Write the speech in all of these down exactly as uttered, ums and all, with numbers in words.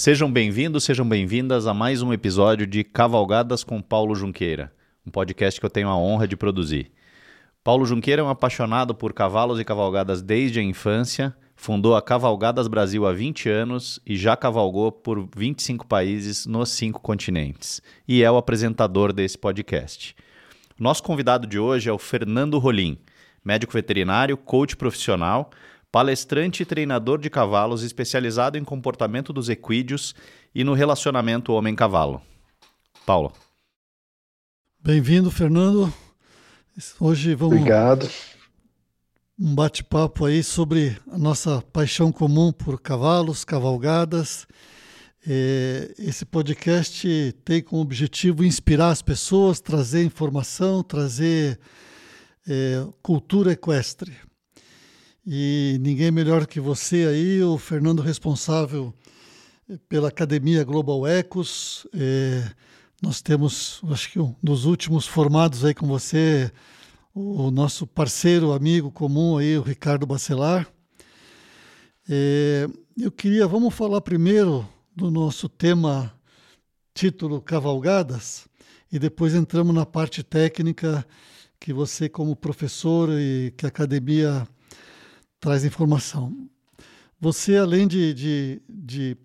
Sejam bem-vindos, sejam bem-vindas a mais um episódio de Cavalgadas com Paulo Junqueira, um podcast que eu tenho a honra de produzir. Paulo Junqueira é um apaixonado por cavalos e cavalgadas desde a infância, fundou a Cavalgadas Brasil há vinte anos e já cavalgou por vinte e cinco países nos cinco continentes e é o apresentador desse podcast. Nosso convidado de hoje é o Fernando Rolim, médico veterinário, coach profissional, palestrante e treinador de cavalos especializado em comportamento dos equídeos e no relacionamento homem-cavalo. Paulo. Bem-vindo, Fernando. Hoje vamos... Obrigado. Um bate-papo aí sobre a nossa paixão comum por cavalos, cavalgadas. Esse podcast tem como objetivo inspirar as pessoas, trazer informação, trazer cultura equestre. E ninguém melhor que você aí, o Fernando, responsável pela Academia Global Equus. É, nós temos, acho que um dos últimos formados aí com você, o, o nosso parceiro, amigo comum aí, o Ricardo Bacelar. É, eu queria, vamos falar primeiro do nosso tema, título Cavalgadas, e depois entramos na parte técnica que você, como professor e que a Academia traz informação. Você, além de, de, de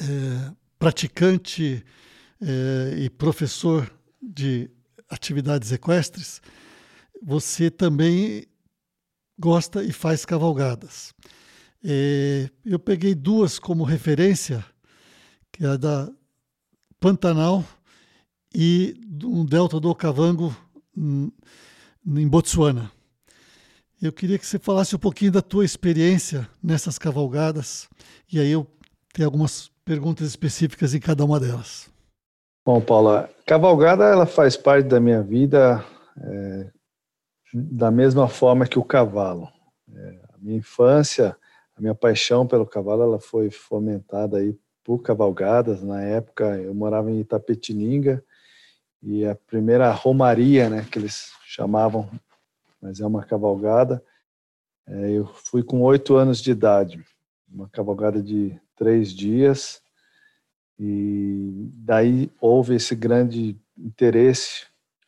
é, praticante é, e professor de atividades equestres, você também gosta e faz cavalgadas. É, eu peguei duas como referência, que é a da Pantanal e um delta do Okavango em, em Botsuana. Eu queria que você falasse um pouquinho da tua experiência nessas cavalgadas e aí eu tenho algumas perguntas específicas em cada uma delas. Bom, Paula, cavalgada ela faz parte da minha vida é, da mesma forma que o cavalo. É, a minha infância, a minha paixão pelo cavalo, ela foi fomentada aí por cavalgadas. Na época eu morava em Itapetininga e a primeira romaria, né, que eles chamavam, mas é uma cavalgada. Eu fui com oito anos de idade, uma cavalgada de três dias, e daí houve esse grande interesse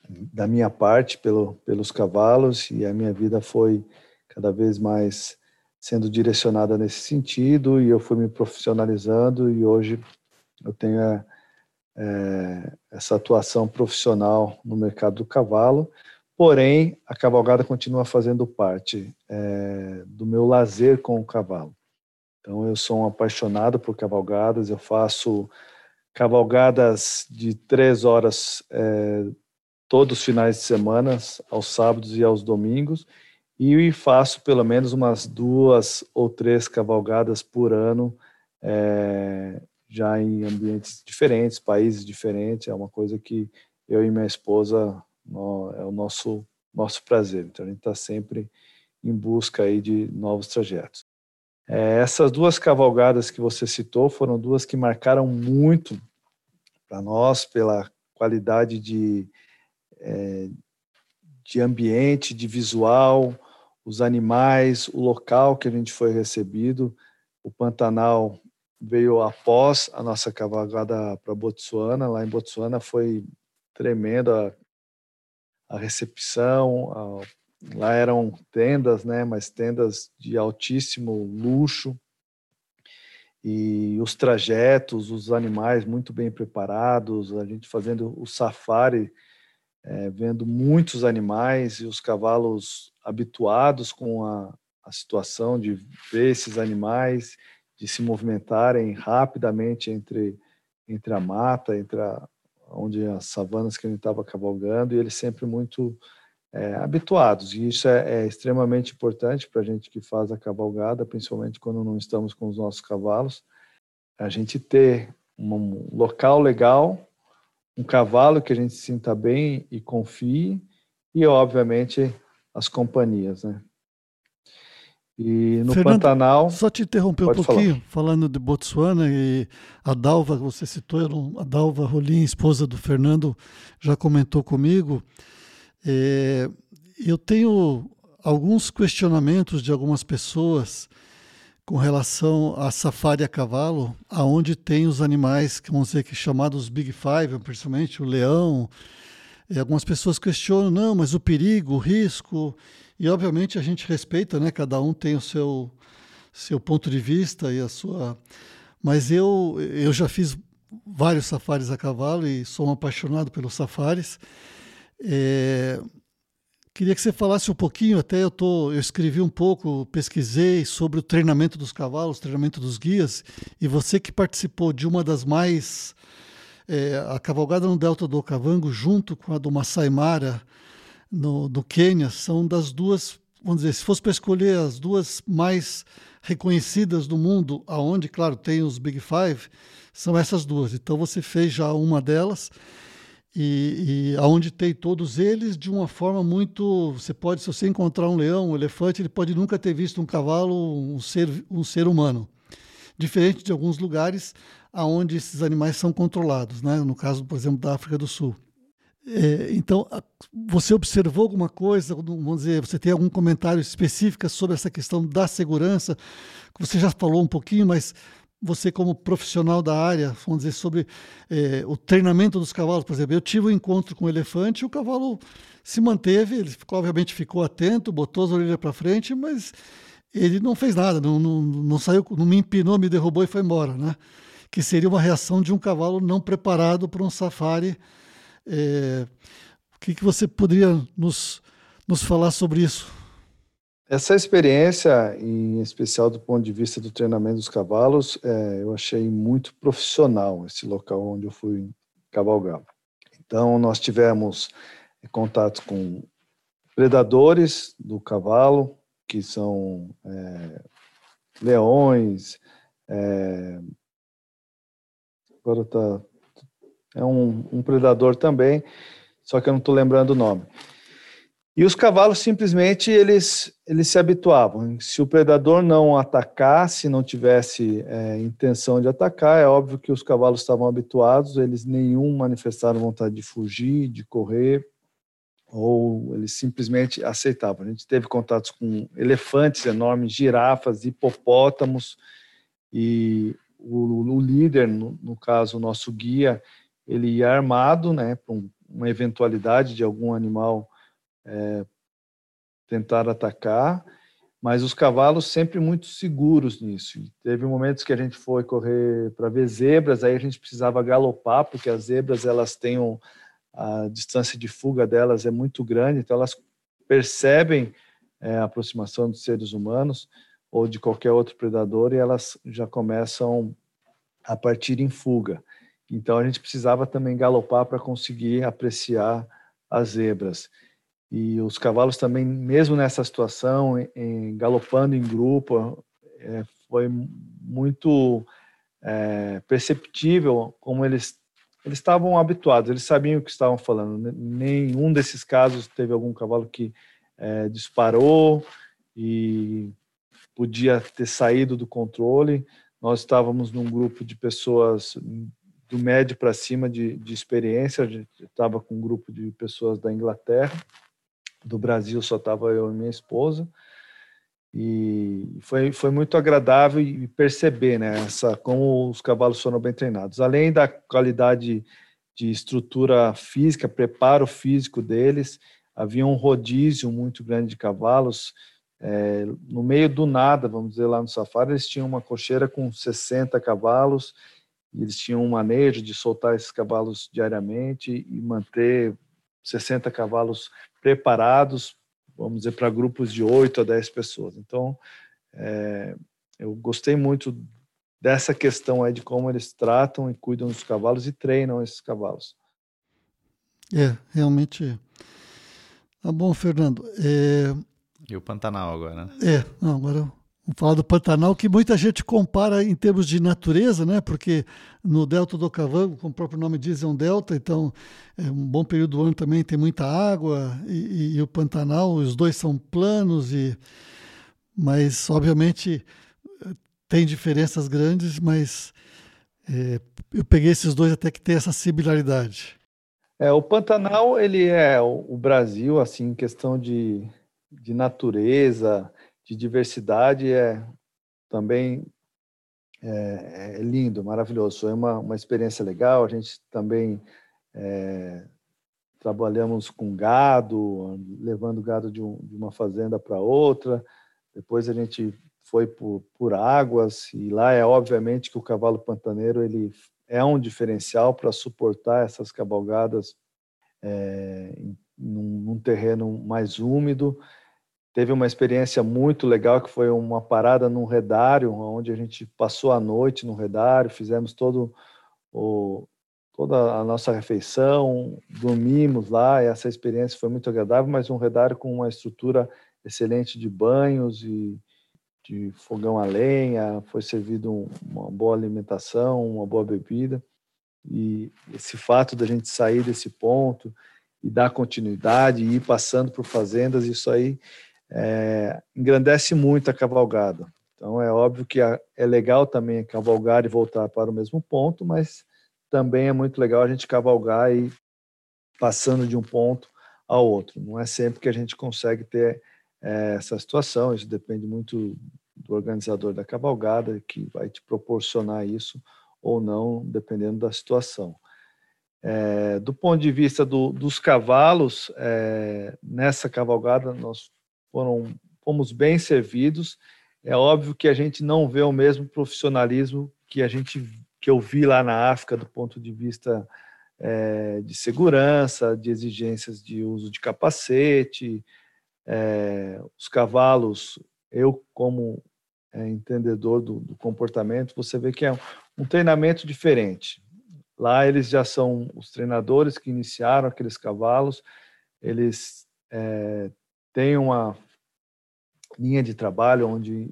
da minha parte pelo, pelos cavalos, e a minha vida foi cada vez mais sendo direcionada nesse sentido, e eu fui me profissionalizando, e hoje eu tenho a, é, essa atuação profissional no mercado do cavalo. Porém, a cavalgada continua fazendo parte é, do meu lazer com o cavalo. Então, eu sou um apaixonado por cavalgadas, eu faço cavalgadas de três horas é, todos os finais de semana, aos sábados e aos domingos, e faço pelo menos umas duas ou três cavalgadas por ano, é, já em ambientes diferentes, países diferentes. É uma coisa que eu e minha esposa... No, é o nosso, nosso prazer. Então, a gente está sempre em busca aí de novos trajetos. É, essas duas cavalgadas que você citou foram duas que marcaram muito para nós pela qualidade de, é, de ambiente, de visual, os animais, o local que a gente foi recebido. O Pantanal veio após a nossa cavalgada para Botsuana. Lá em Botsuana foi tremenda a recepção, a, lá eram tendas, né, mas tendas de altíssimo luxo, e os trajetos, os animais muito bem preparados, a gente fazendo o safari, é, vendo muitos animais e os cavalos habituados com a, a situação de ver esses animais, de se movimentarem rapidamente entre, entre a mata, entre a onde as savanas que a gente estava cavalgando, e eles sempre muito é, habituados. E isso é, é extremamente importante para a gente que faz a cavalgada, principalmente quando não estamos com os nossos cavalos, a gente ter um local legal, um cavalo que a gente se sinta bem e confie, e, obviamente, as companhias, né? E no Fernando, Pantanal... Só te interromper um pouquinho, falar. Falando de Botsuana, e a Dalva, você citou, a Dalva Rolim, esposa do Fernando, já comentou comigo. É, eu tenho alguns questionamentos de algumas pessoas com relação a safari a cavalo, aonde tem os animais, que vamos dizer que chamados Big Five, principalmente o leão. E algumas pessoas questionam, não, mas o perigo, o risco, e obviamente a gente respeita, né? Cada um tem o seu, seu ponto de vista e a sua... Mas eu, eu já fiz vários safaris a cavalo e sou um apaixonado pelos safaris. É... Queria que você falasse um pouquinho, até eu, tô, eu escrevi um pouco, pesquisei sobre o treinamento dos cavalos, treinamento dos guias, e você que participou de uma das mais... É, a cavalgada no Delta do Okavango, junto com a do Masai Mara, no, do Quênia, são das duas, vamos dizer, se fosse para escolher as duas mais reconhecidas do mundo, aonde, claro, tem os Big Five, são essas duas. Então você fez já uma delas, e, e aonde tem todos eles, de uma forma muito... Você pode, se você encontrar um leão, um elefante, ele pode nunca ter visto um cavalo, um ser, um ser humano. Diferente de alguns lugares onde esses animais são controlados, né? No caso, por exemplo, da África do Sul. É, então, você observou alguma coisa, vamos dizer, você tem algum comentário específico sobre essa questão da segurança? Você já falou um pouquinho, mas você como profissional da área, vamos dizer, sobre é, o treinamento dos cavalos, por exemplo, eu tive um encontro com o elefante, o cavalo se manteve, ele ficou, obviamente ficou atento, botou as orelhas para frente, mas... ele não fez nada, não, não, não saiu, não me empinou, me derrubou e foi embora, né? Que seria uma reação de um cavalo não preparado para um safari. É, o que, que você poderia nos, nos falar sobre isso? Essa experiência, em especial do ponto de vista do treinamento dos cavalos, é, eu achei muito profissional esse local onde eu fui cavalgar. Então, nós tivemos contato com predadores do cavalo, que são é, leões, é, agora tá, é um, um predador também, só que eu não estou lembrando o nome. E os cavalos simplesmente eles, eles se habituavam. Se o predador não atacasse, não tivesse é, intenção de atacar, é óbvio que os cavalos estavam habituados, eles nenhum manifestaram vontade de fugir, de correr, ou eles simplesmente aceitavam. A gente teve contatos com elefantes enormes, girafas, hipopótamos, e o, o líder, no, no caso o nosso guia, ele ia armado, né, para um, uma eventualidade de algum animal é, tentar atacar, mas os cavalos sempre muito seguros nisso. E teve momentos que a gente foi correr para ver zebras, aí a gente precisava galopar, porque as zebras elas têm um... a distância de fuga delas é muito grande, então elas percebem é, a aproximação dos seres humanos ou de qualquer outro predador e elas já começam a partir em fuga. Então a gente precisava também galopar para conseguir apreciar as zebras. E os cavalos também, mesmo nessa situação, em, em, galopando em grupo, é, foi muito é, perceptível como eles Eles estavam habituados, eles sabiam o que estavam falando. Nenhum desses casos teve algum cavalo que é, disparou e podia ter saído do controle. Nós estávamos num grupo de pessoas do médio para cima de, de experiência. A gente estava com um grupo de pessoas da Inglaterra, do Brasil só estava eu e minha esposa. E foi, foi muito agradável perceber, né, essa, como os cavalos foram bem treinados. Além da qualidade de estrutura física, preparo físico deles, havia um rodízio muito grande de cavalos. É, no meio do nada, vamos dizer, lá no safari, eles tinham uma cocheira com sessenta cavalos, e eles tinham um manejo de soltar esses cavalos diariamente e manter sessenta cavalos preparados, vamos dizer, para grupos de oito a dez pessoas. Então, é, eu gostei muito dessa questão aí de como eles tratam e cuidam dos cavalos e treinam esses cavalos. É, realmente... Tá bom, Fernando. É... E o Pantanal agora, né? É, não, agora vamos falar do Pantanal, que muita gente compara em termos de natureza, né? Porque no Delta do Okavango, como o próprio nome diz, é um delta, então é um bom período do ano também, tem muita água, e, e, e o Pantanal, os dois são planos, e, mas obviamente tem diferenças grandes, mas é, eu peguei esses dois até que tem essa similaridade. É, o Pantanal, ele é o Brasil, assim, em questão de, de natureza, de diversidade, é também é, é lindo, maravilhoso. Foi uma, uma experiência legal. A gente também é, trabalhamos com gado, levando gado de, um, de uma fazenda para outra. Depois a gente foi por, por águas, e lá é obviamente que o cavalo pantaneiro ele é um diferencial para suportar essas cavalgadas é, em, num, num terreno mais úmido. Teve uma experiência muito legal, que foi uma parada num redário, onde a gente passou a noite no redário, fizemos todo o, toda a nossa refeição, dormimos lá, e essa experiência foi muito agradável, mas um redário com uma estrutura excelente de banhos e de fogão a lenha, foi servido uma boa alimentação, uma boa bebida, e esse fato da gente sair desse ponto e dar continuidade e ir passando por fazendas, isso aí É, engrandece muito a cavalgada. Então é óbvio que a, é legal também cavalgar e voltar para o mesmo ponto, mas também é muito legal a gente cavalgar e passando de um ponto ao outro. Não é sempre que a gente consegue ter é, essa situação, isso depende muito do organizador da cavalgada, que vai te proporcionar isso ou não, dependendo da situação. É, do ponto de vista do, dos cavalos, é, nessa cavalgada nós Foram, fomos bem servidos. É óbvio que a gente não vê o mesmo profissionalismo que, a gente, que eu vi lá na África do ponto de vista é, de segurança, de exigências de uso de capacete. É, os cavalos, eu como é, entendedor do, do comportamento, você vê que é um treinamento diferente. Lá eles já são os treinadores que iniciaram aqueles cavalos, eles é, tem uma linha de trabalho onde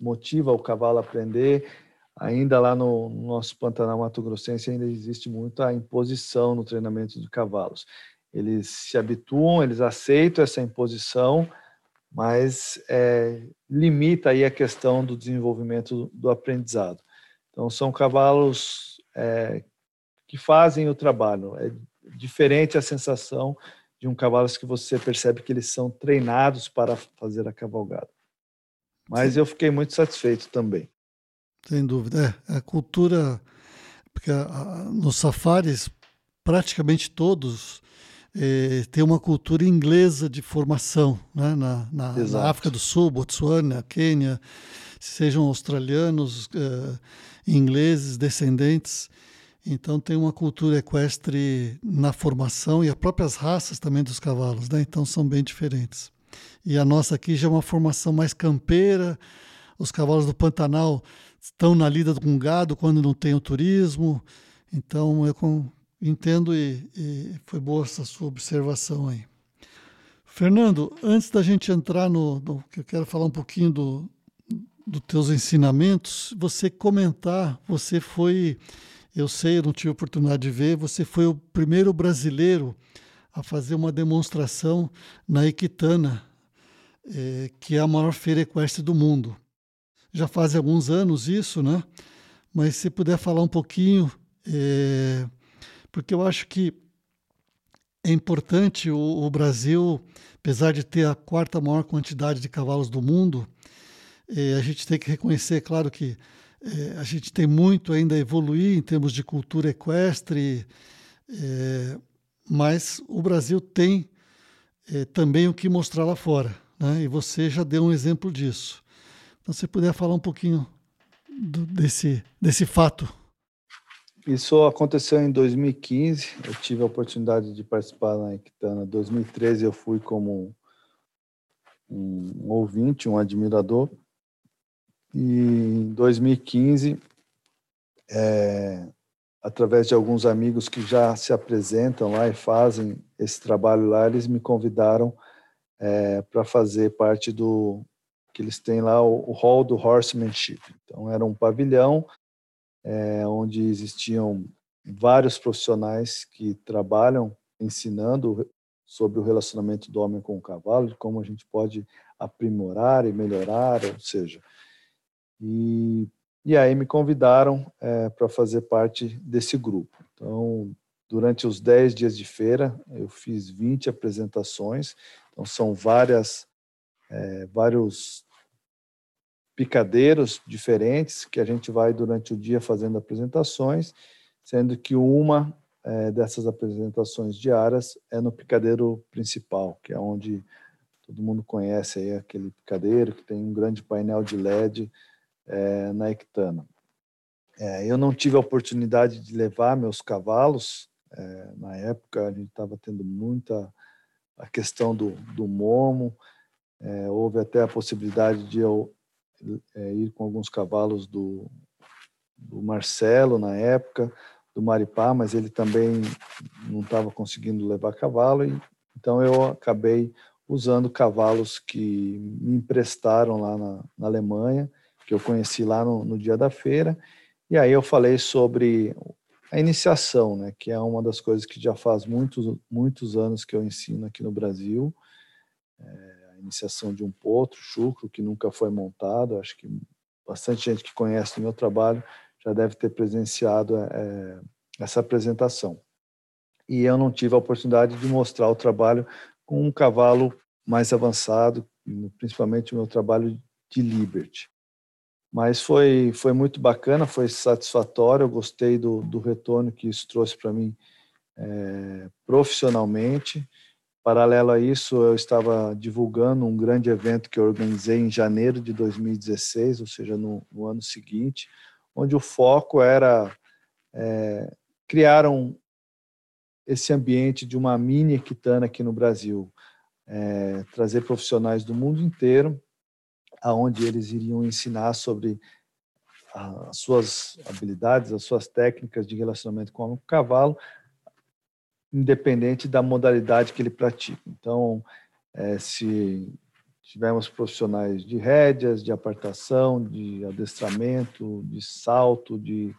motiva o cavalo a aprender. Ainda lá no nosso Pantanal Mato Grossense ainda existe muito a imposição no treinamento de cavalos. Eles se habituam, eles aceitam essa imposição, mas é, limita aí a questão do desenvolvimento do aprendizado. Então são cavalos é, que fazem o trabalho. É diferente a sensação de um cavalo que você percebe que eles são treinados para fazer a cavalgada. Mas Sim. Eu fiquei muito satisfeito também. Sem dúvida. É, a cultura, porque a, a, nos safaris, praticamente todos, é, tem uma cultura inglesa de formação, né? na, na, na África do Sul, Botsuana, Quênia, sejam australianos, é, ingleses, descendentes. Então, tem uma cultura equestre na formação e as próprias raças também dos cavalos, né? Então, são bem diferentes. E a nossa aqui já é uma formação mais campeira. Os cavalos do Pantanal estão na lida com gado quando não tem o turismo. Então, eu entendo e, e foi boa essa sua observação aí. Fernando, antes da gente entrar no... no que eu quero falar um pouquinho do, dos teus ensinamentos, você comentar, você foi... Eu sei, eu não tive oportunidade de ver, você foi o primeiro brasileiro a fazer uma demonstração na Equitana, é, que é a maior feira equestre do mundo. Já faz alguns anos isso, né? Mas se puder falar um pouquinho, é, porque eu acho que é importante o, o Brasil, apesar de ter a quarta maior quantidade de cavalos do mundo, é, a gente tem que reconhecer, claro que É, a gente tem muito ainda a evoluir em termos de cultura equestre, é, mas o Brasil tem é, também o que mostrar lá fora, né? E você já deu um exemplo disso. Então, se puder falar um pouquinho do, desse, desse fato. Isso aconteceu em dois mil e quinze, eu tive a oportunidade de participar na Equitana. Em dois mil e treze eu fui como um ouvinte, um admirador. E em dois mil e quinze, é, através de alguns amigos que já se apresentam lá e fazem esse trabalho lá, eles me convidaram é, para fazer parte do... que eles têm lá o, o Hall do Horsemanship. Então, era um pavilhão é, onde existiam vários profissionais que trabalham ensinando sobre o relacionamento do homem com o cavalo, de como a gente pode aprimorar e melhorar, ou seja... E, e aí me convidaram é, para fazer parte desse grupo. Então, durante os dez dias de feira, eu fiz vinte apresentações. Então, são várias, é, vários picadeiros diferentes que a gente vai durante o dia fazendo apresentações, sendo que uma é, dessas apresentações diárias é no picadeiro principal, que é onde todo mundo conhece aí aquele picadeiro que tem um grande painel de L E D é, na Equitana. É, eu não tive a oportunidade de levar meus cavalos. É, na época, a gente estava tendo muita a questão do, do momo. É, houve até a possibilidade de eu é, ir com alguns cavalos do, do Marcelo, na época, do Maripá, mas ele também não estava conseguindo levar cavalo. E, então, eu acabei usando cavalos que me emprestaram lá na, na Alemanha, que eu conheci lá no, no dia da feira. E aí eu falei sobre a iniciação, né, que é uma das coisas que já faz muitos, muitos anos que eu ensino aqui no Brasil, é, a iniciação de um potro, chucro, que nunca foi montado. Acho que bastante gente que conhece o meu trabalho já deve ter presenciado é, essa apresentação. E eu não tive a oportunidade de mostrar o trabalho com um cavalo mais avançado, principalmente o meu trabalho de Liberty. Mas foi, foi muito bacana, foi satisfatório, eu gostei do, do retorno que isso trouxe para mim é, profissionalmente. Paralelo a isso, eu estava divulgando um grande evento que eu organizei em janeiro de dois mil e dezesseis, ou seja, no, no ano seguinte, onde o foco era é, criar um, esse ambiente de uma mini Equitana aqui no Brasil, é, trazer profissionais do mundo inteiro, aonde eles iriam ensinar sobre as suas habilidades, as suas técnicas de relacionamento com o cavalo, independente da modalidade que ele pratica. Então, é, se tivermos profissionais de rédeas, de apartação, de adestramento, de salto, de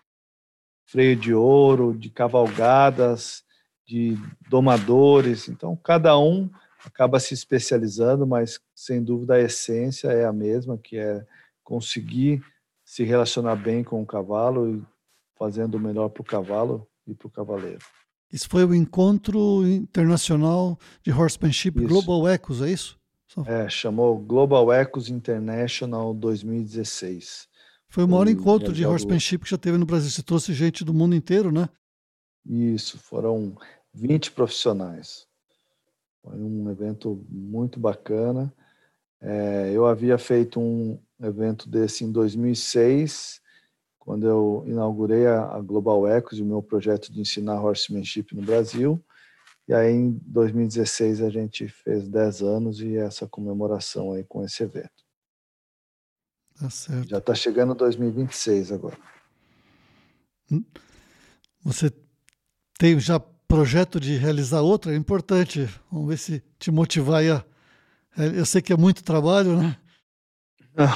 freio de ouro, de cavalgadas, de domadores, então cada um acaba se especializando, mas, sem dúvida, a essência é a mesma, que é conseguir se relacionar bem com o cavalo e fazendo o melhor para o cavalo e para o cavaleiro. Isso foi o Encontro Internacional de Horsemanship isso. Global Equus, é isso? É, chamou Global Equus International dois mil e dezesseis. Foi o maior e, encontro de horsemanship que já teve no Brasil. Você trouxe gente do mundo inteiro, né? Isso, foram vinte profissionais. Foi um evento muito bacana. É, eu havia feito um evento desse em dois mil e seis, quando eu inaugurei a Global Equus, o meu projeto de ensinar horsemanship no Brasil. E aí, em dois mil e dezesseis, a gente fez dez anos e essa comemoração aí com esse evento. Tá certo. Já está chegando dois mil e vinte e seis agora. Você tem já... projeto de realizar outra é importante. Vamos ver se te motivar aí. Eu sei que é muito trabalho, né? Não,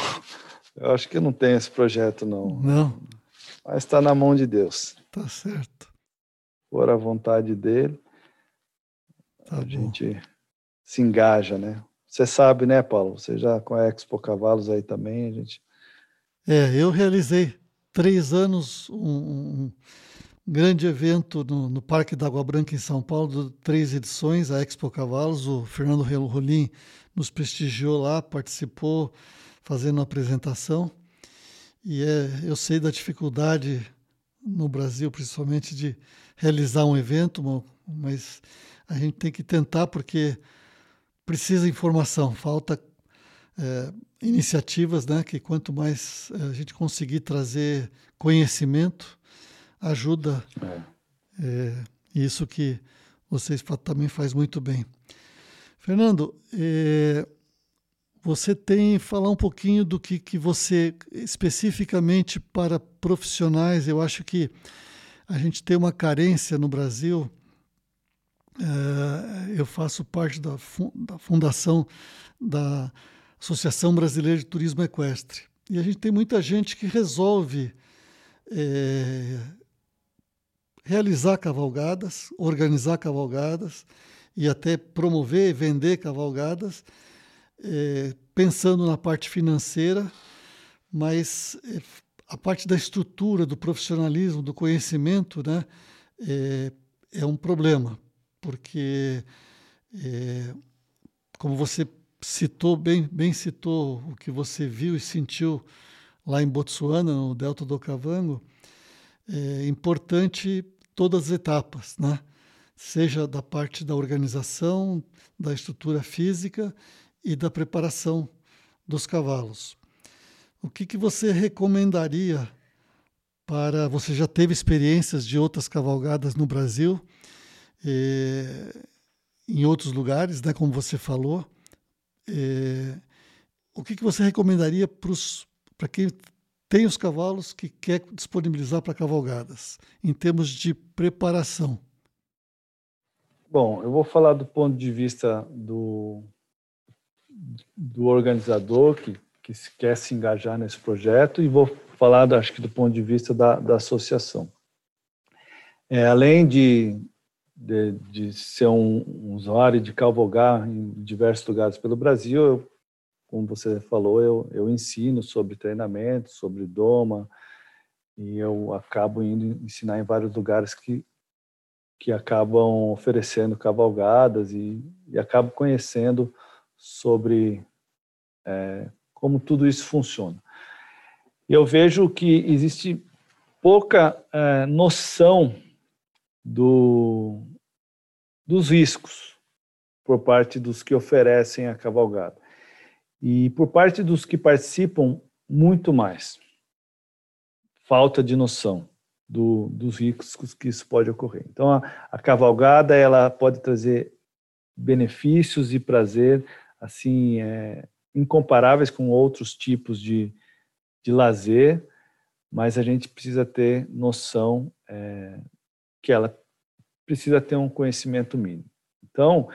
eu acho que não tem esse projeto, não. Não. Mas está na mão de Deus. Tá certo. Por a vontade dele, tá a bom. Gente se engaja, né? Você sabe, né, Paulo? Você já com a Expo Cavalos aí também, a gente... É, eu realizei três anos um... um... grande evento no, no Parque da Água Branca, em São Paulo, três edições, a Expo Cavalos. O Fernando Rolim nos prestigiou lá, participou fazendo uma apresentação. E é, eu sei da dificuldade no Brasil, principalmente, de realizar um evento, mas a gente tem que tentar porque precisa informação, falta é, iniciativas, né, que quanto mais a gente conseguir trazer conhecimento, ajuda, é. É, isso que vocês também faz muito bem. Fernando, é, você tem falar um pouquinho do que, que você, especificamente para profissionais, eu acho que a gente tem uma carência no Brasil, é, eu faço parte da, da fundação da Associação Brasileira de Turismo Equestre, e a gente tem muita gente que resolve... É, realizar cavalgadas, organizar cavalgadas e até promover e vender cavalgadas, é, pensando na parte financeira, mas é, a parte da estrutura, do profissionalismo, do conhecimento, né, é, é um problema, porque, é, como você citou, bem, bem citou o que você viu e sentiu lá em Botsuana, no Delta do Okavango, é importante todas as etapas, né? Seja da parte da organização, da estrutura física e da preparação dos cavalos. O que, que você recomendaria para... Você já teve experiências de outras cavalgadas no Brasil, eh, em outros lugares, né, como você falou. Eh, o que, que você recomendaria para quem tem os cavalos que quer disponibilizar para cavalgadas, em termos de preparação? Bom, eu vou falar do ponto de vista do, do organizador que que quer se engajar nesse projeto, e vou falar, acho que, do ponto de vista da, da associação. É, além de, de, de ser um, um usuário de cavalgar em diversos lugares pelo Brasil, eu, como você falou, eu, eu ensino sobre treinamento, sobre doma, e eu acabo indo ensinar em vários lugares que, que acabam oferecendo cavalgadas e, e acabo conhecendo sobre... É, como tudo isso funciona. Eu vejo que existe pouca é, noção do, dos riscos por parte dos que oferecem a cavalgada. E por parte dos que participam, muito mais. Falta de noção do, dos riscos que isso pode ocorrer. Então, a, a cavalgada ela pode trazer benefícios e prazer, assim... É, incomparáveis com outros tipos de, de lazer, mas a gente precisa ter noção é, que ela precisa ter um conhecimento mínimo. Então,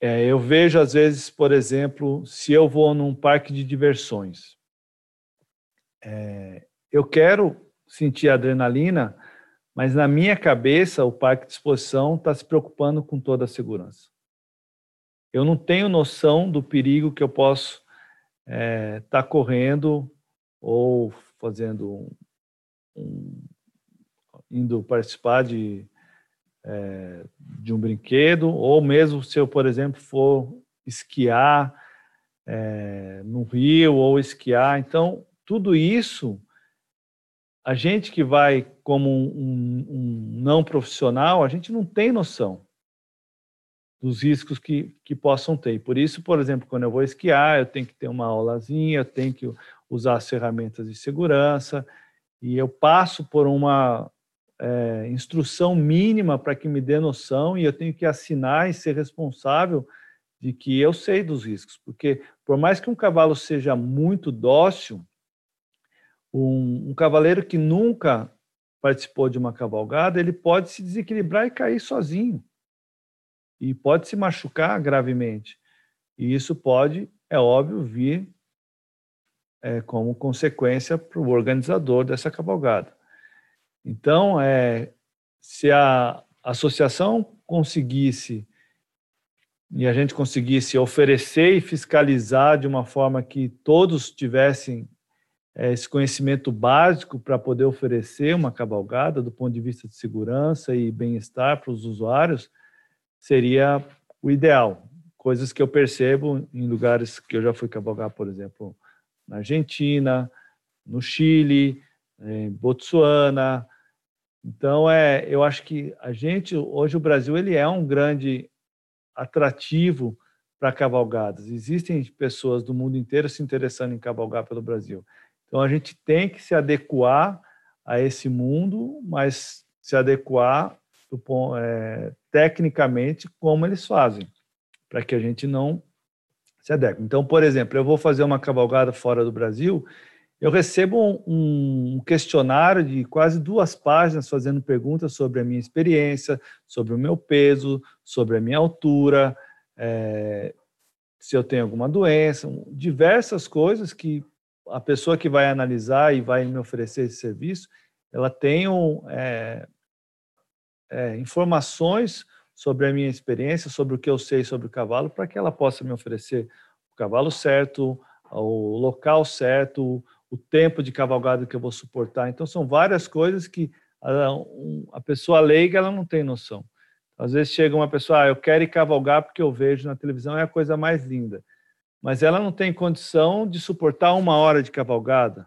é, eu vejo às vezes, por exemplo, se eu vou num parque de diversões, é, eu quero sentir adrenalina, mas na minha cabeça o parque de exposição está se preocupando com toda a segurança. Eu não tenho noção do perigo que eu posso estar é, tá correndo ou fazendo, um, indo participar de, é, de um brinquedo, ou mesmo se eu, por exemplo, for esquiar é, no rio ou esquiar. Então, tudo isso, a gente que vai como um, um não profissional, a gente não tem noção dos riscos que, que possam ter. Por isso, por exemplo, quando eu vou esquiar, eu tenho que ter uma aulazinha, eu tenho que usar as ferramentas de segurança, e eu passo por uma é, instrução mínima para que me dê noção, e eu tenho que assinar e ser responsável de que eu sei dos riscos. Porque, por mais que um cavalo seja muito dócil, um, um cavaleiro que nunca participou de uma cavalgada, ele pode se desequilibrar e cair sozinho. E pode se machucar gravemente. E isso pode, é óbvio, vir é, como consequência para o organizador dessa cavalgada. Então, é, se a associação conseguisse, e a gente conseguisse oferecer e fiscalizar de uma forma que todos tivessem é, esse conhecimento básico para poder oferecer uma cavalgada do ponto de vista de segurança e bem-estar para os usuários, seria o ideal. Coisas que eu percebo em lugares que eu já fui cavalgar, por exemplo, na Argentina, no Chile, em Botsuana. Então, é, eu acho que a gente, hoje o Brasil, ele é um grande atrativo para cavalgadas. Existem pessoas do mundo inteiro se interessando em cavalgar pelo Brasil. Então, a gente tem que se adequar a esse mundo, mas se adequar do ponto, é, tecnicamente, como eles fazem, para que a gente não se adeque. Então, por exemplo, eu vou fazer uma cavalgada fora do Brasil, eu recebo um, um questionário de quase duas páginas fazendo perguntas sobre a minha experiência, sobre o meu peso, sobre a minha altura, é, se eu tenho alguma doença, diversas coisas que a pessoa que vai analisar e vai me oferecer esse serviço, ela tem um... É, É, informações sobre a minha experiência, sobre o que eu sei sobre o cavalo, para que ela possa me oferecer o cavalo certo, o local certo, o tempo de cavalgada que eu vou suportar. Então, são várias coisas que a, a pessoa leiga ela não tem noção. Às vezes chega uma pessoa, ah, eu quero ir cavalgar porque eu vejo na televisão, é a coisa mais linda. mas ela não tem condição de suportar uma hora de cavalgada.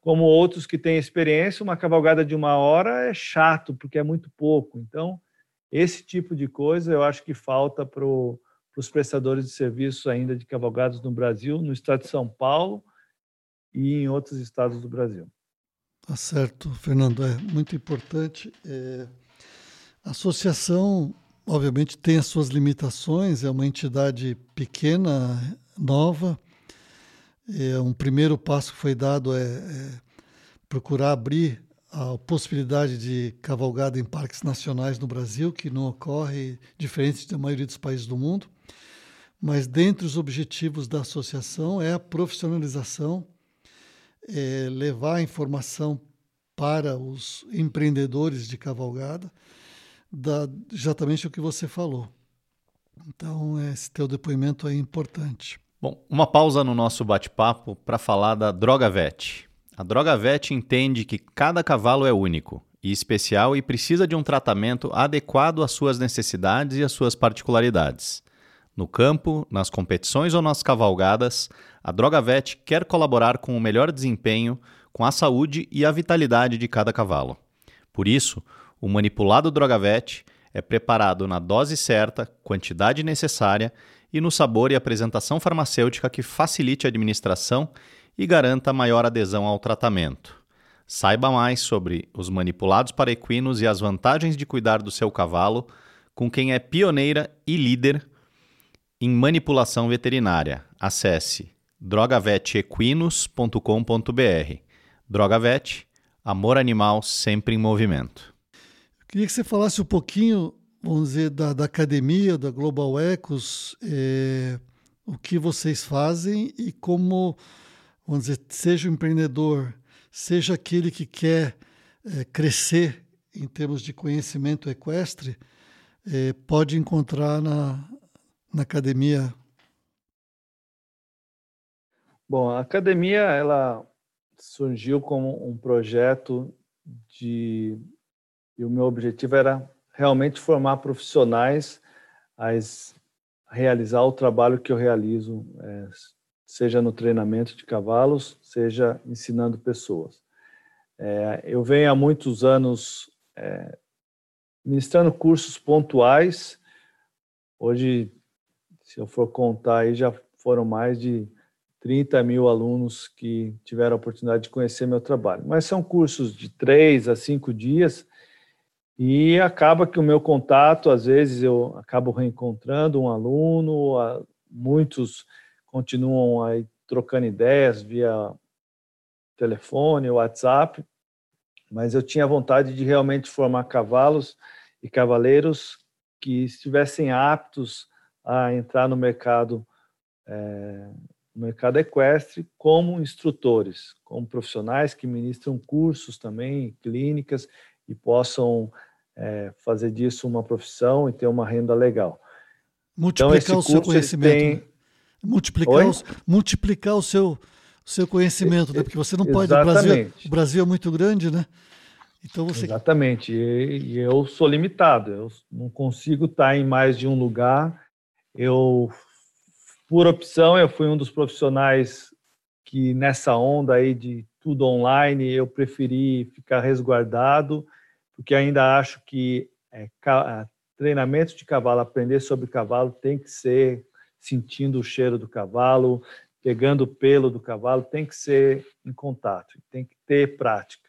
Como outros que têm experiência, uma cavalgada de uma hora é chato, porque é muito pouco. Então, esse tipo de coisa eu acho que falta para os prestadores de serviços ainda de cavalgadas no Brasil, no estado de São Paulo e em outros estados do Brasil. Tá certo, Fernando. É muito importante. É... A associação, obviamente, tem as suas limitações, é uma entidade pequena, nova. É, um primeiro passo que foi dado é, é procurar abrir a possibilidade de cavalgada em parques nacionais no Brasil, que não ocorre, diferente da maioria dos países do mundo. Mas dentre os objetivos da associação é a profissionalização, é levar a informação para os empreendedores de cavalgada, da, exatamente o que você falou. Então, esse teu depoimento é importante. Bom, uma pausa no nosso bate-papo para falar da DrogaVET. A DrogaVET entende que cada cavalo é único e especial e precisa de um tratamento adequado às suas necessidades e às suas particularidades. No campo, nas competições ou nas cavalgadas, a DrogaVET quer colaborar com o melhor desempenho, com a saúde e a vitalidade de cada cavalo. Por isso, o manipulado DrogaVET é preparado na dose certa, quantidade necessária e no sabor e apresentação farmacêutica que facilite a administração e garanta maior adesão ao tratamento. Saiba mais sobre os manipulados para equinos e as vantagens de cuidar do seu cavalo com quem é pioneira e líder em manipulação veterinária. Acesse droga vet equinos ponto com ponto b r. DrogaVET, amor animal sempre em movimento. Eu queria que você falasse um pouquinho, vamos dizer, da, da academia, da Global Equus, é, o que vocês fazem e como, vamos dizer, seja o empreendedor, seja aquele que quer é, crescer em termos de conhecimento equestre, é, pode encontrar na, na academia. Bom, a academia ela surgiu como um projeto de... E o meu objetivo era realmente formar profissionais a realizar o trabalho que eu realizo, seja no treinamento de cavalos, seja ensinando pessoas. Eu venho há muitos anos ministrando cursos pontuais. Hoje, se eu for contar, aí já foram mais de trinta mil alunos que tiveram a oportunidade de conhecer meu trabalho. Mas são cursos de três a cinco dias, e acaba que o meu contato, às vezes eu acabo reencontrando um aluno, muitos continuam aí trocando ideias via telefone, WhatsApp, mas eu tinha vontade de realmente formar cavalos e cavaleiros que estivessem aptos a entrar no mercado, é, no mercado equestre como instrutores, como profissionais que ministram cursos também, clínicas, e possam É, fazer disso uma profissão e ter uma renda legal. Multiplicar então, o seu conhecimento. Tem... Né? Multiplicar, o, multiplicar o seu, o seu conhecimento, e, né? Porque você não pode... O Brasil, o Brasil é muito grande, né? Então você... Exatamente. E, e eu sou limitado. Eu não consigo estar em mais de um lugar. Eu, por opção, eu fui um dos profissionais que nessa onda aí de tudo online, eu preferi ficar resguardado, porque ainda acho que é, treinamento de cavalo, aprender sobre cavalo tem que ser sentindo o cheiro do cavalo, pegando o pelo do cavalo, tem que ser em contato, tem que ter prática.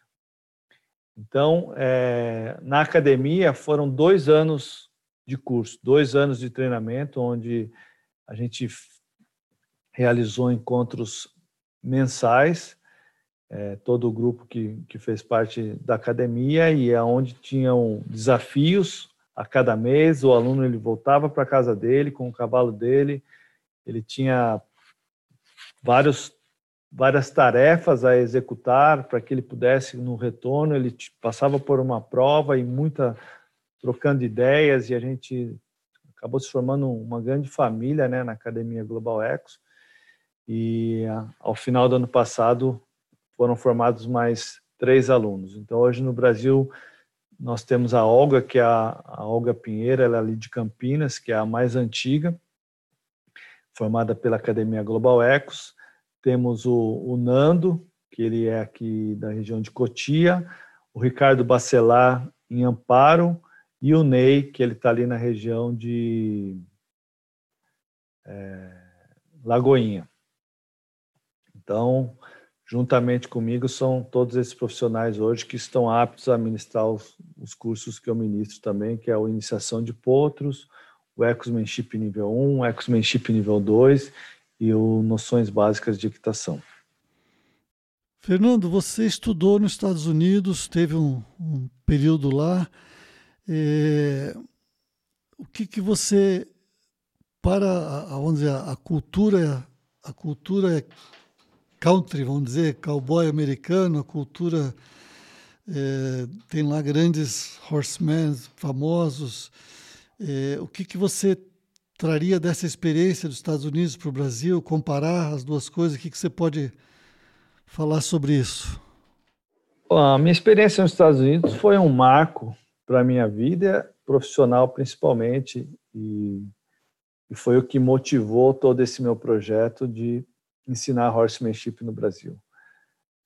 Então, é, na academia foram dois anos de curso, dois anos de treinamento, onde a gente realizou encontros mensais, É, todo o grupo que, que fez parte da academia, e é onde tinham desafios a cada mês. O aluno ele voltava para a casa dele com o cavalo dele, ele tinha vários, várias tarefas a executar para que ele pudesse, no retorno, ele passava por uma prova e muita trocando ideias, e a gente acabou se formando uma grande família, né, na Academia Global Equus, e ao final do ano passado foram formados mais três alunos. Então, hoje no Brasil, nós temos a Olga, que é a, a Olga Pinheiro, ela é ali de Campinas, que é a mais antiga, formada pela Academia Global Equus. Temos o, o Nando, que ele é aqui da região de Cotia, o Ricardo Bacelar em Amparo e o Ney, que ele está ali na região de é, Lagoinha. Então, juntamente comigo, são todos esses profissionais hoje que estão aptos a ministrar os, os cursos que eu ministro também, que é a Iniciação de Potros, o Equusmanship nível um, o Equusmanship nível dois e o Noções Básicas de Equitação. Fernando, você estudou nos Estados Unidos, teve um, um período lá. É, o que, que você, para a, vamos dizer, a cultura, a cultura country, vamos dizer, cowboy americano, a cultura é, tem lá grandes horsemen famosos. É, o que, que você traria dessa experiência dos Estados Unidos para o Brasil, comparar as duas coisas? O que, que você pode falar sobre isso? A minha experiência nos Estados Unidos foi um marco para a minha vida profissional, principalmente, e, e foi o que motivou todo esse meu projeto de ensinar horsemanship no Brasil.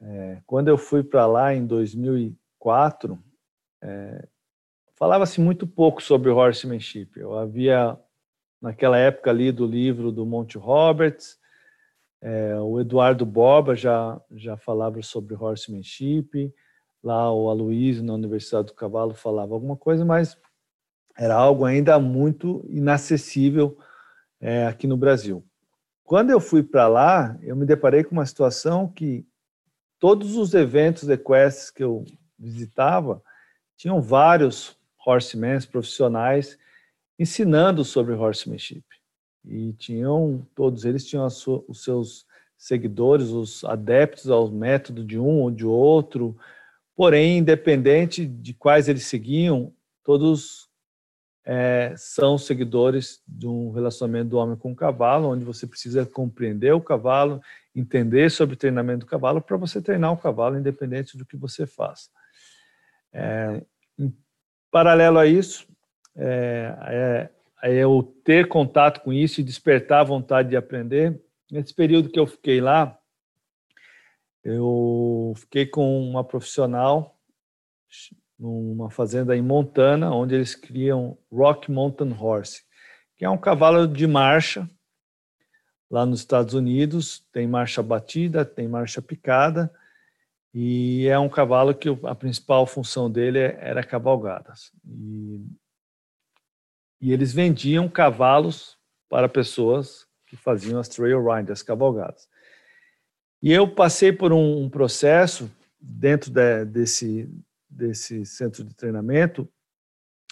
É, quando eu fui para lá, em dois mil e quatro, é, falava-se muito pouco sobre horsemanship. Eu havia, naquela época, lido o livro do Monty Roberts. É, o Eduardo Borba já, já falava sobre horsemanship, lá o Aloysio, na Universidade do Cavalo, falava alguma coisa, mas era algo ainda muito inacessível é, aqui no Brasil. Quando eu fui para lá, eu me deparei com uma situação que todos os eventos equestres que eu visitava tinham vários horsemen profissionais ensinando sobre horsemanship. E tinham, todos eles tinham os seus seguidores, os adeptos ao método de um ou de outro, porém, independente de quais eles seguiam, todos é, são seguidores de um relacionamento do homem com o cavalo, onde você precisa compreender o cavalo, entender sobre o treinamento do cavalo, para você treinar o cavalo, independente do que você faça. É, em paralelo a isso, é, é eu ter contato com isso e despertar a vontade de aprender. Nesse período que eu fiquei lá, eu fiquei com uma profissional numa fazenda em Montana, onde eles criam Rock Mountain Horse, que é um cavalo de marcha. Lá nos Estados Unidos tem marcha batida, tem marcha picada, e é um cavalo que a principal função dele era cavalgadas. E E eles vendiam cavalos para pessoas que faziam as trail rides, as cavalgadas. E eu passei por um processo dentro de, desse, desse centro de treinamento,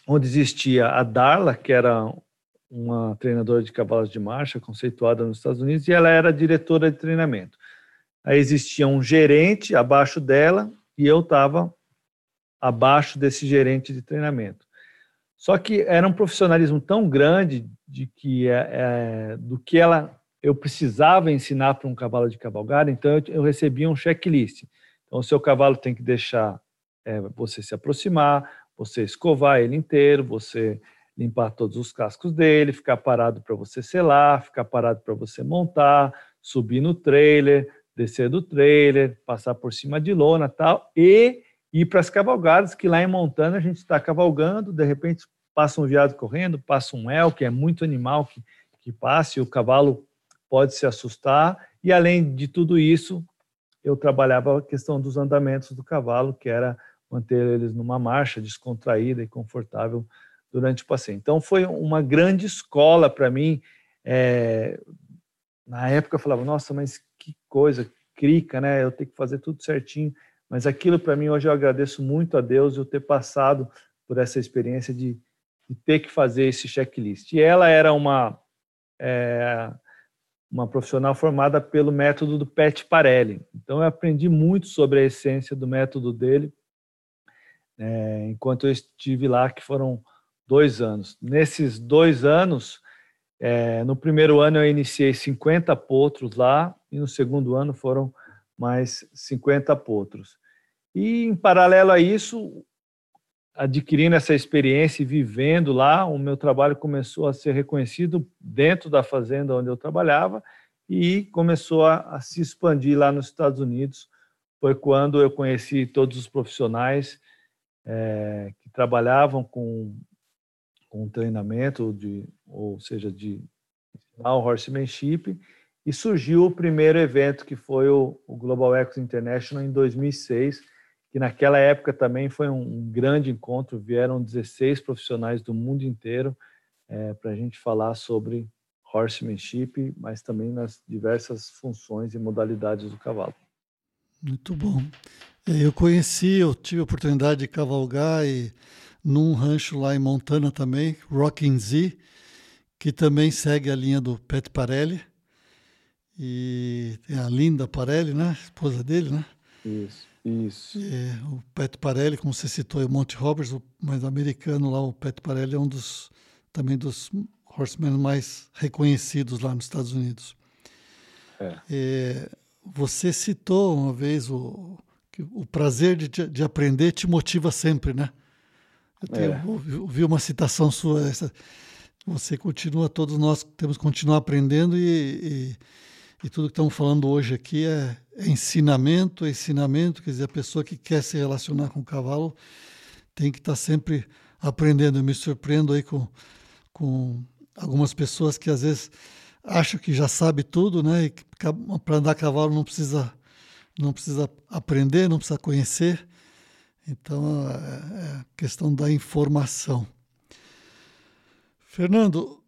onde existia a Darla, que era uma treinadora de cavalos de marcha, conceituada nos Estados Unidos, e ela era diretora de treinamento. Aí existia um gerente abaixo dela, e eu estava abaixo desse gerente de treinamento. Só que era um profissionalismo tão grande de que, é, do que ela, eu precisava ensinar para um cavalo de cavalgada, então eu, eu recebia um checklist. Então, o seu cavalo tem que deixar é, você se aproximar, você escovar ele inteiro, você limpar todos os cascos dele, ficar parado para você selar, ficar parado para você montar, subir no trailer, descer do trailer, passar por cima de lona e tal, e... E para as cavalgadas, que lá em Montana a gente está cavalgando, de repente passa um veado correndo, passa um elk, que é muito animal que, que passa, e o cavalo pode se assustar. E além de tudo isso, eu trabalhava a questão dos andamentos do cavalo, que era manter eles numa marcha descontraída e confortável durante o passeio. Então foi uma grande escola para mim. É... Na época eu falava, nossa, mas que coisa, crica, né? Eu tenho que fazer tudo certinho. Mas aquilo, para mim, hoje eu agradeço muito a Deus eu ter passado por essa experiência de, de ter que fazer esse checklist. E ela era uma, é, uma profissional formada pelo método do Pat Parelli. Então, eu aprendi muito sobre a essência do método dele é, enquanto eu estive lá, que foram dois anos. Nesses dois anos, é, no primeiro ano eu iniciei cinquenta potros lá e no segundo ano foram mais cinquenta potros. E, em paralelo a isso, adquirindo essa experiência e vivendo lá, o meu trabalho começou a ser reconhecido dentro da fazenda onde eu trabalhava e começou a, a se expandir lá nos Estados Unidos. Foi quando eu conheci todos os profissionais é, que trabalhavam com, com treinamento, de, ou seja, de horsemanship, e surgiu o primeiro evento, que foi o, o Global Equus International, em dois mil e seis, que naquela época também foi um grande encontro. Vieram dezesseis profissionais do mundo inteiro é, para a gente falar sobre horsemanship, mas também nas diversas funções e modalidades do cavalo. Muito bom. Eu conheci, eu tive a oportunidade de cavalgar e, num rancho lá em Montana também, Rockin' Z, que também segue a linha do Pat Parelli. E tem a linda Parelli, né? Esposa dele, né? Isso. Isso. É, o Pat Parelli, como você citou, é o Monty Roberts, mas americano lá, o Pat Parelli é um dos, também dos horsemen mais reconhecidos lá nos Estados Unidos. É. É, você citou uma vez o, que o prazer de, de aprender te motiva sempre, né? Eu tenho, é. ouvi, ouvi uma citação sua, essa, você continua, todos nós temos que continuar aprendendo e... e E tudo que estamos falando hoje aqui é, é ensinamento, é ensinamento, quer dizer, a pessoa que quer se relacionar com o cavalo tem que estar sempre aprendendo. Eu me surpreendo aí com, com algumas pessoas que às vezes acham que já sabe tudo, né? E para andar a cavalo não precisa, não precisa aprender, não precisa conhecer. Então, é questão da informação. Fernando,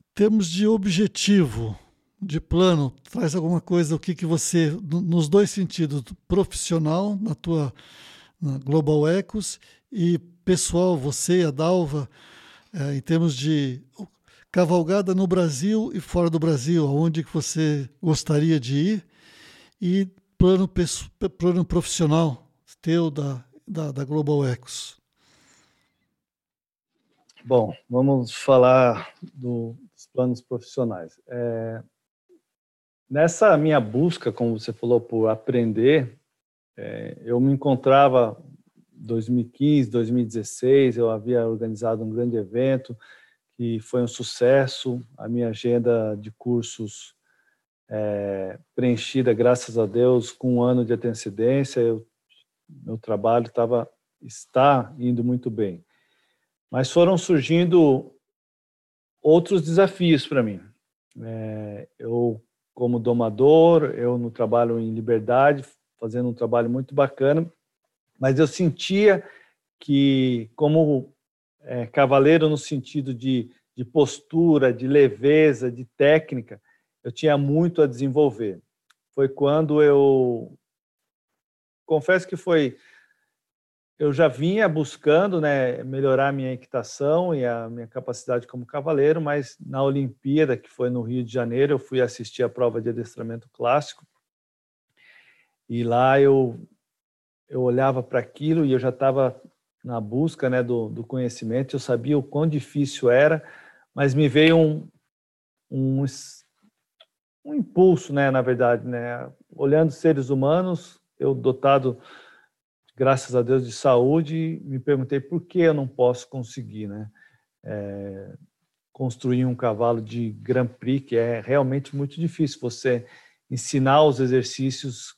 em termos de objetivo... de plano, traz alguma coisa, o que, que você, nos dois sentidos, profissional, na tua na Global Equus, e pessoal, você, a Dalva, é, em termos de cavalgada no Brasil e fora do Brasil, aonde que você gostaria de ir, e plano, plano profissional teu da, da, da Global Equus. Bom, vamos falar do, dos planos profissionais. É... Nessa minha busca, como você falou, por aprender, é, eu me encontrava em dois mil e quinze, dois mil e dezesseis, eu havia organizado um grande evento que foi um sucesso, a minha agenda de cursos é, preenchida, graças a Deus, com um ano de antecedência, eu, meu trabalho tava, está indo muito bem. Mas foram surgindo outros desafios para mim. É, eu como domador, eu no trabalho em liberdade, fazendo um trabalho muito bacana, mas eu sentia que, como é, cavaleiro no sentido de, de postura, de leveza, de técnica, eu tinha muito a desenvolver. Foi quando eu... Confesso que foi... Eu já vinha buscando, né, melhorar a minha equitação e a minha capacidade como cavaleiro, mas na Olimpíada, que foi no Rio de Janeiro, eu fui assistir a prova de adestramento clássico e lá eu, eu olhava para aquilo e eu já estava na busca, né, do, do conhecimento, eu sabia o quão difícil era, mas me veio um, um, um impulso, né, na verdade, né, olhando seres humanos, eu dotado... graças a Deus, de saúde, me perguntei por que eu não posso conseguir, né? É, construir um cavalo de Grand Prix, que é realmente muito difícil você ensinar os exercícios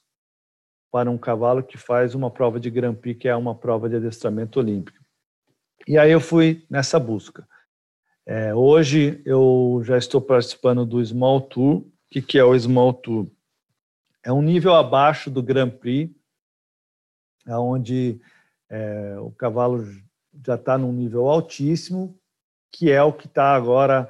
para um cavalo que faz uma prova de Grand Prix, que é uma prova de adestramento olímpico. E aí eu fui nessa busca. É, hoje eu já estou participando do Small Tour. O que, que é o Small Tour? É um nível abaixo do Grand Prix, onde é, o cavalo já está num nível altíssimo, que é o que está agora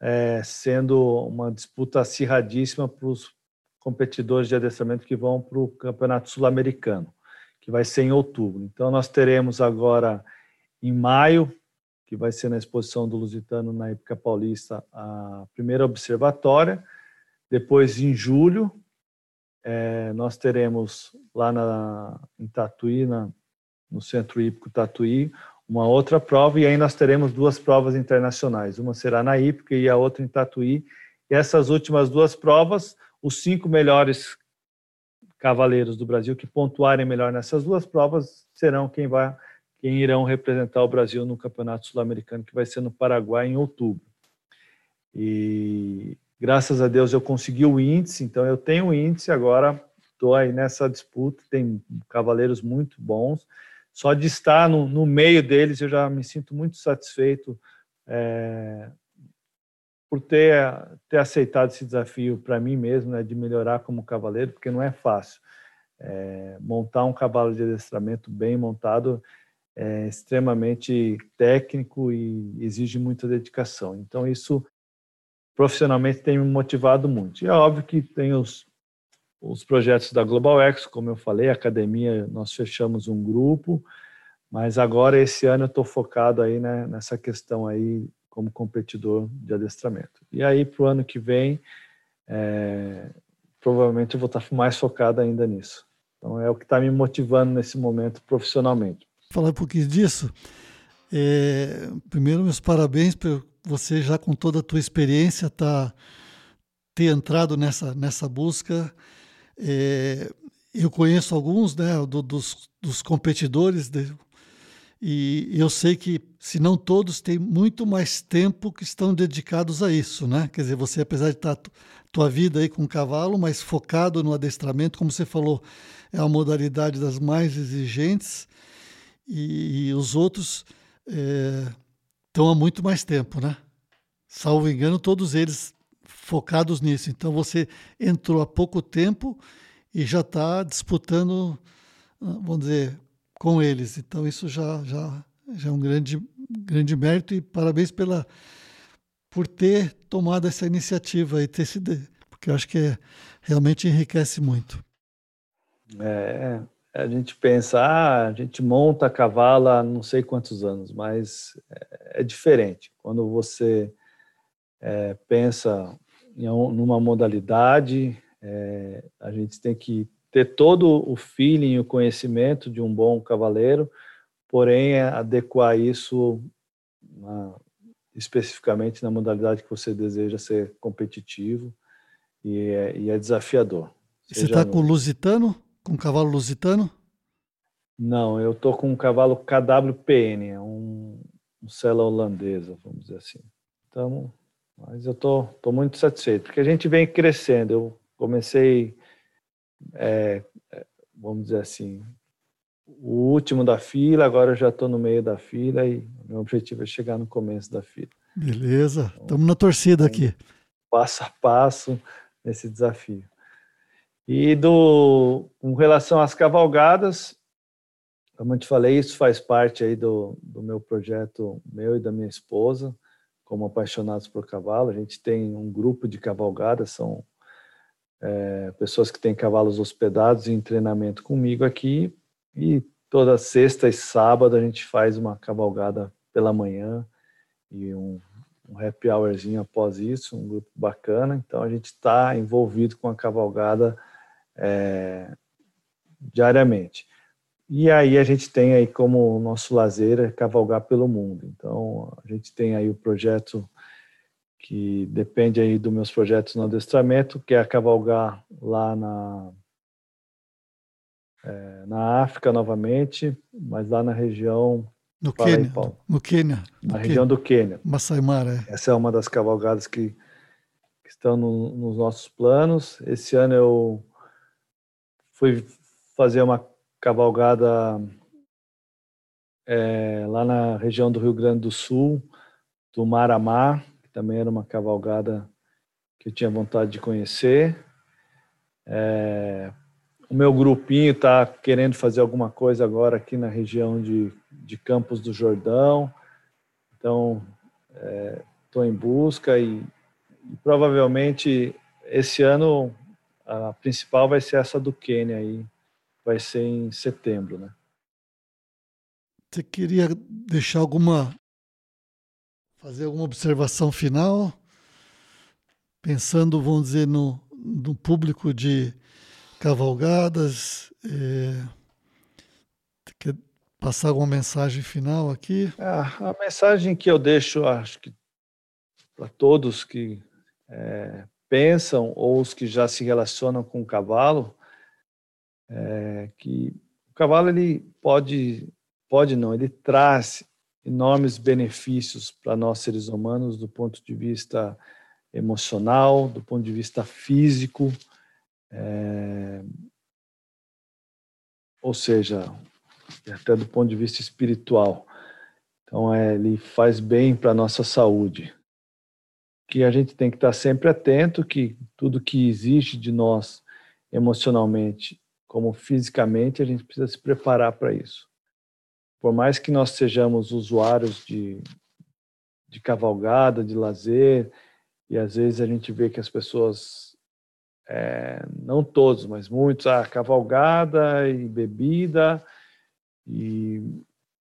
é, sendo uma disputa acirradíssima para os competidores de adestramento que vão para o Campeonato Sul-Americano, que vai ser em outubro. Então, nós teremos agora em maio, que vai ser na exposição do Lusitano na Épica Paulista, a primeira observatória, depois em julho, É, nós teremos lá na, em Tatuí, na, no Centro Hípico Tatuí, uma outra prova, e aí nós teremos duas provas internacionais. Uma será na Hípica e a outra em Tatuí. E essas últimas duas provas, os cinco melhores cavaleiros do Brasil que pontuarem melhor nessas duas provas serão quem vai, quem irão representar o Brasil no Campeonato Sul-Americano, que vai ser no Paraguai em outubro. E graças a Deus eu consegui o índice, então eu tenho o índice agora, estou aí nessa disputa, tem cavaleiros muito bons. Só de estar no, no meio deles eu já me sinto muito satisfeito é, por ter, ter aceitado esse desafio para mim mesmo, né, de melhorar como cavaleiro, porque não é fácil. É, montar um cavalo de adestramento bem montado é extremamente técnico e exige muita dedicação. Então isso profissionalmente tem me motivado muito. E é óbvio que tem os, os projetos da Global Equus, como eu falei, a academia, nós fechamos um grupo, mas agora esse ano eu estou focado aí, né, nessa questão aí como competidor de adestramento. E aí para o ano que vem é, provavelmente eu vou estar mais focado ainda nisso. Então é o que está me motivando nesse momento profissionalmente. Falar um pouquinho disso, é, primeiro meus parabéns por você já com toda a tua experiência tá, ter entrado nessa, nessa busca. É, eu conheço alguns, né, do, dos, dos competidores de, e eu sei que, se não todos, tem muito mais tempo que estão dedicados a isso, né? Quer dizer, você, apesar de estar tua vida aí com o cavalo, mas focado no adestramento, como você falou, é uma modalidade das mais exigentes. E, e os outros estão é, há muito mais tempo, né? Salvo engano, todos eles focados nisso. Então, você entrou há pouco tempo e já está disputando, vamos dizer, com eles. Então, isso já, já, já é um grande, grande mérito e parabéns pela, por ter tomado essa iniciativa e ter se... Porque eu acho que é, realmente enriquece muito. É... A gente pensa, ah, a gente monta a cavalo há não sei quantos anos, mas é diferente. Quando você é, pensa em um, numa modalidade, é, a gente tem que ter todo o feeling e o conhecimento de um bom cavaleiro, porém adequar isso na, especificamente na modalidade que você deseja ser competitivo e é, e é desafiador. Você está no... com o Lusitano? Com um cavalo lusitano? Não, eu estou com um cavalo K W P N, um, um sela holandesa, vamos dizer assim. Então, mas eu estou tô, tô muito satisfeito, porque a gente vem crescendo. Eu comecei, é, vamos dizer assim, o último da fila, agora eu já estou no meio da fila e meu objetivo é chegar no começo da fila. Beleza, estamos então, na torcida aqui. Passo a passo nesse desafio. E do, com relação às cavalgadas, como eu te falei, isso faz parte aí do, do meu projeto, meu e da minha esposa, como apaixonados por cavalo. A gente tem um grupo de cavalgadas, são é, pessoas que têm cavalos hospedados em treinamento comigo aqui. E toda sexta e sábado a gente faz uma cavalgada pela manhã e um... um happy hourzinho após isso, um grupo bacana. Então, a gente está envolvido com a cavalgada é, diariamente. E aí, a gente tem aí como nosso lazer é cavalgar pelo mundo. Então, a gente tem aí o projeto que depende aí dos meus projetos no adestramento, que é cavalgar lá na, é, na África novamente, mas lá na região... No Quênia, aí, no Quênia. Na região do Quênia. Masai Mara. Essa é uma das cavalgadas que, que estão no, nos nossos planos. Esse ano eu fui fazer uma cavalgada é, lá na região do Rio Grande do Sul, do Maramá, que também era uma cavalgada que eu tinha vontade de conhecer. É, o meu grupinho está querendo fazer alguma coisa agora aqui na região de... de Campos do Jordão, então estou é, em busca e, e provavelmente esse ano a principal vai ser essa do Quênia aí, vai ser em setembro, né? Você queria deixar alguma, fazer alguma observação final, pensando, vamos dizer, no, no público de cavalgadas, é, que passar alguma mensagem final aqui? Ah, a mensagem que eu deixo, acho que para todos que é, pensam ou os que já se relacionam com o cavalo, é que o cavalo ele pode pode não, ele traz enormes benefícios para nós seres humanos do ponto de vista emocional, do ponto de vista físico. É... Ou seja, até do ponto de vista espiritual. Então, é, ele faz bem para a nossa saúde. Que a gente tem que estar sempre atento que tudo que existe de nós emocionalmente como fisicamente, a gente precisa se preparar para isso. Por mais que nós sejamos usuários de, de cavalgada, de lazer, e às vezes a gente vê que as pessoas, é, não todos, mas muitos, ah, cavalgada e bebida, e,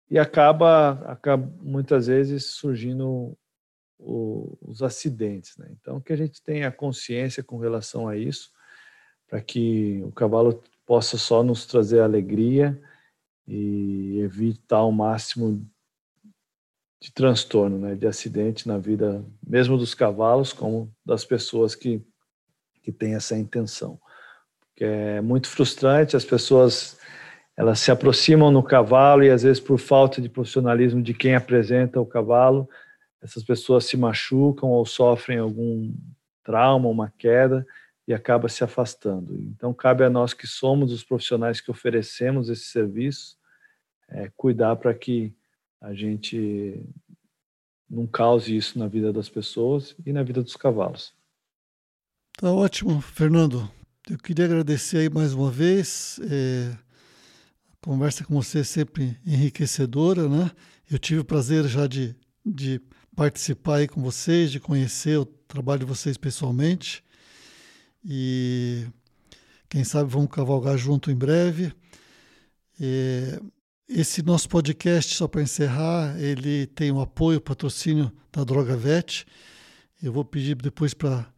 e acaba, acaba muitas vezes surgindo o, os acidentes, né? Então, que a gente tenha consciência com relação a isso, para que o cavalo possa só nos trazer alegria e evitar ao máximo de transtorno, né, de acidente na vida, mesmo dos cavalos, como das pessoas que, que têm essa intenção. Porque é muito frustrante, as pessoas elas se aproximam no cavalo e, às vezes, por falta de profissionalismo de quem apresenta o cavalo, essas pessoas se machucam ou sofrem algum trauma, uma queda, e acaba se afastando. Então, cabe a nós que somos os profissionais que oferecemos esse serviço, é, cuidar para que a gente não cause isso na vida das pessoas e na vida dos cavalos. Tá ótimo, Fernando. Eu queria agradecer aí mais uma vez. É, a conversa com você é sempre enriquecedora, né? Eu tive o prazer já de, de participar aí com vocês, de conhecer o trabalho de vocês pessoalmente. E quem sabe vamos cavalgar junto em breve. E esse nosso podcast, só para encerrar, ele tem o um apoio, o um patrocínio da DrogaVET. Eu vou pedir depois para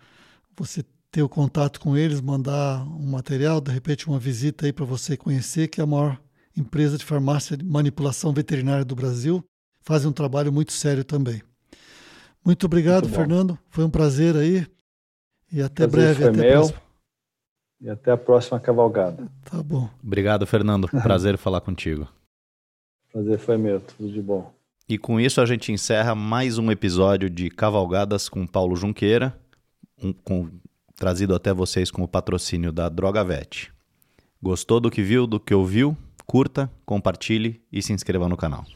você ter o contato com eles, mandar um material, de repente uma visita aí para você conhecer, que é a maior empresa de farmácia de manipulação veterinária do Brasil. Fazem um trabalho muito sério também. Muito obrigado, muito Fernando. Foi um prazer aí. E até breve, até a próxima. E até a próxima cavalgada. Tá bom. Obrigado, Fernando. Prazer falar contigo. Prazer foi meu, tudo de bom. E com isso a gente encerra mais um episódio de Cavalgadas com Paulo Junqueira, um, com, trazido até vocês com o patrocínio da DrogaVET. Gostou do que viu, do que ouviu? Curta, compartilhe e se inscreva no canal.